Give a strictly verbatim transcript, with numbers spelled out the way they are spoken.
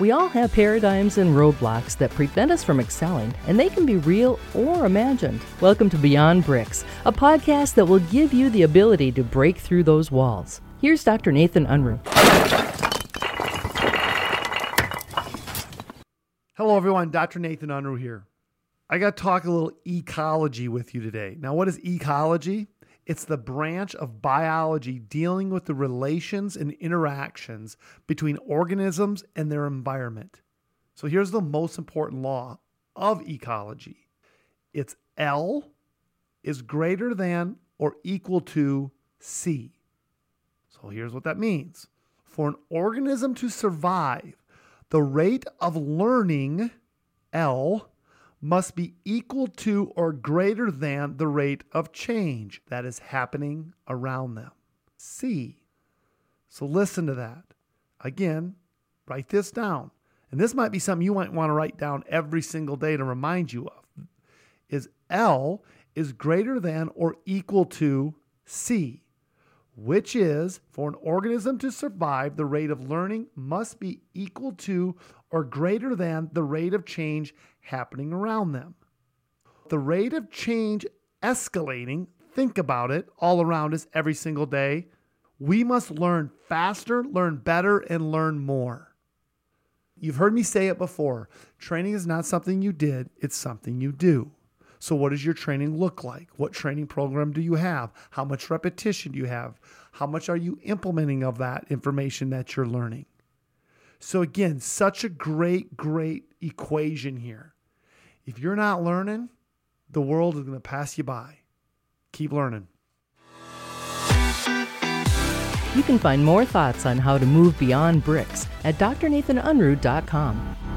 We all have paradigms and roadblocks that prevent us from excelling, and they can be real or imagined. Welcome to Beyond Bricks, a podcast that will give you the ability to break through those walls. Here's Doctor Nathan Unruh. Hello everyone, Doctor Nathan Unruh here. I got to talk a little ecology with you today. Now, what is ecology? It's the branch of biology dealing with the relations and interactions between organisms and their environment. So here's the most important law of ecology. It's L is greater than or equal to C. So here's what that means. For an organism to survive, the rate of learning, L, must be equal to or greater than the rate of change that is happening around them, C. So listen to that. Again, write this down. And this might be something you might want to write down every single day to remind you of, is L is greater than or equal to C, which is for an organism to survive, the rate of learning must be equal to or greater than the rate of change happening around them. The rate of change escalating, think about it, all around us every single day. We must learn faster, learn better, and learn more. You've heard me say it before. Training is not something you did, it's something you do. So what does your training look like? What training program do you have? How much repetition do you have? How much are you implementing of that information that you're learning? So again, such a great, great equation here. If you're not learning, the world is going to pass you by. Keep learning. You can find more thoughts on how to move beyond bricks at d r nathan unruh dot com.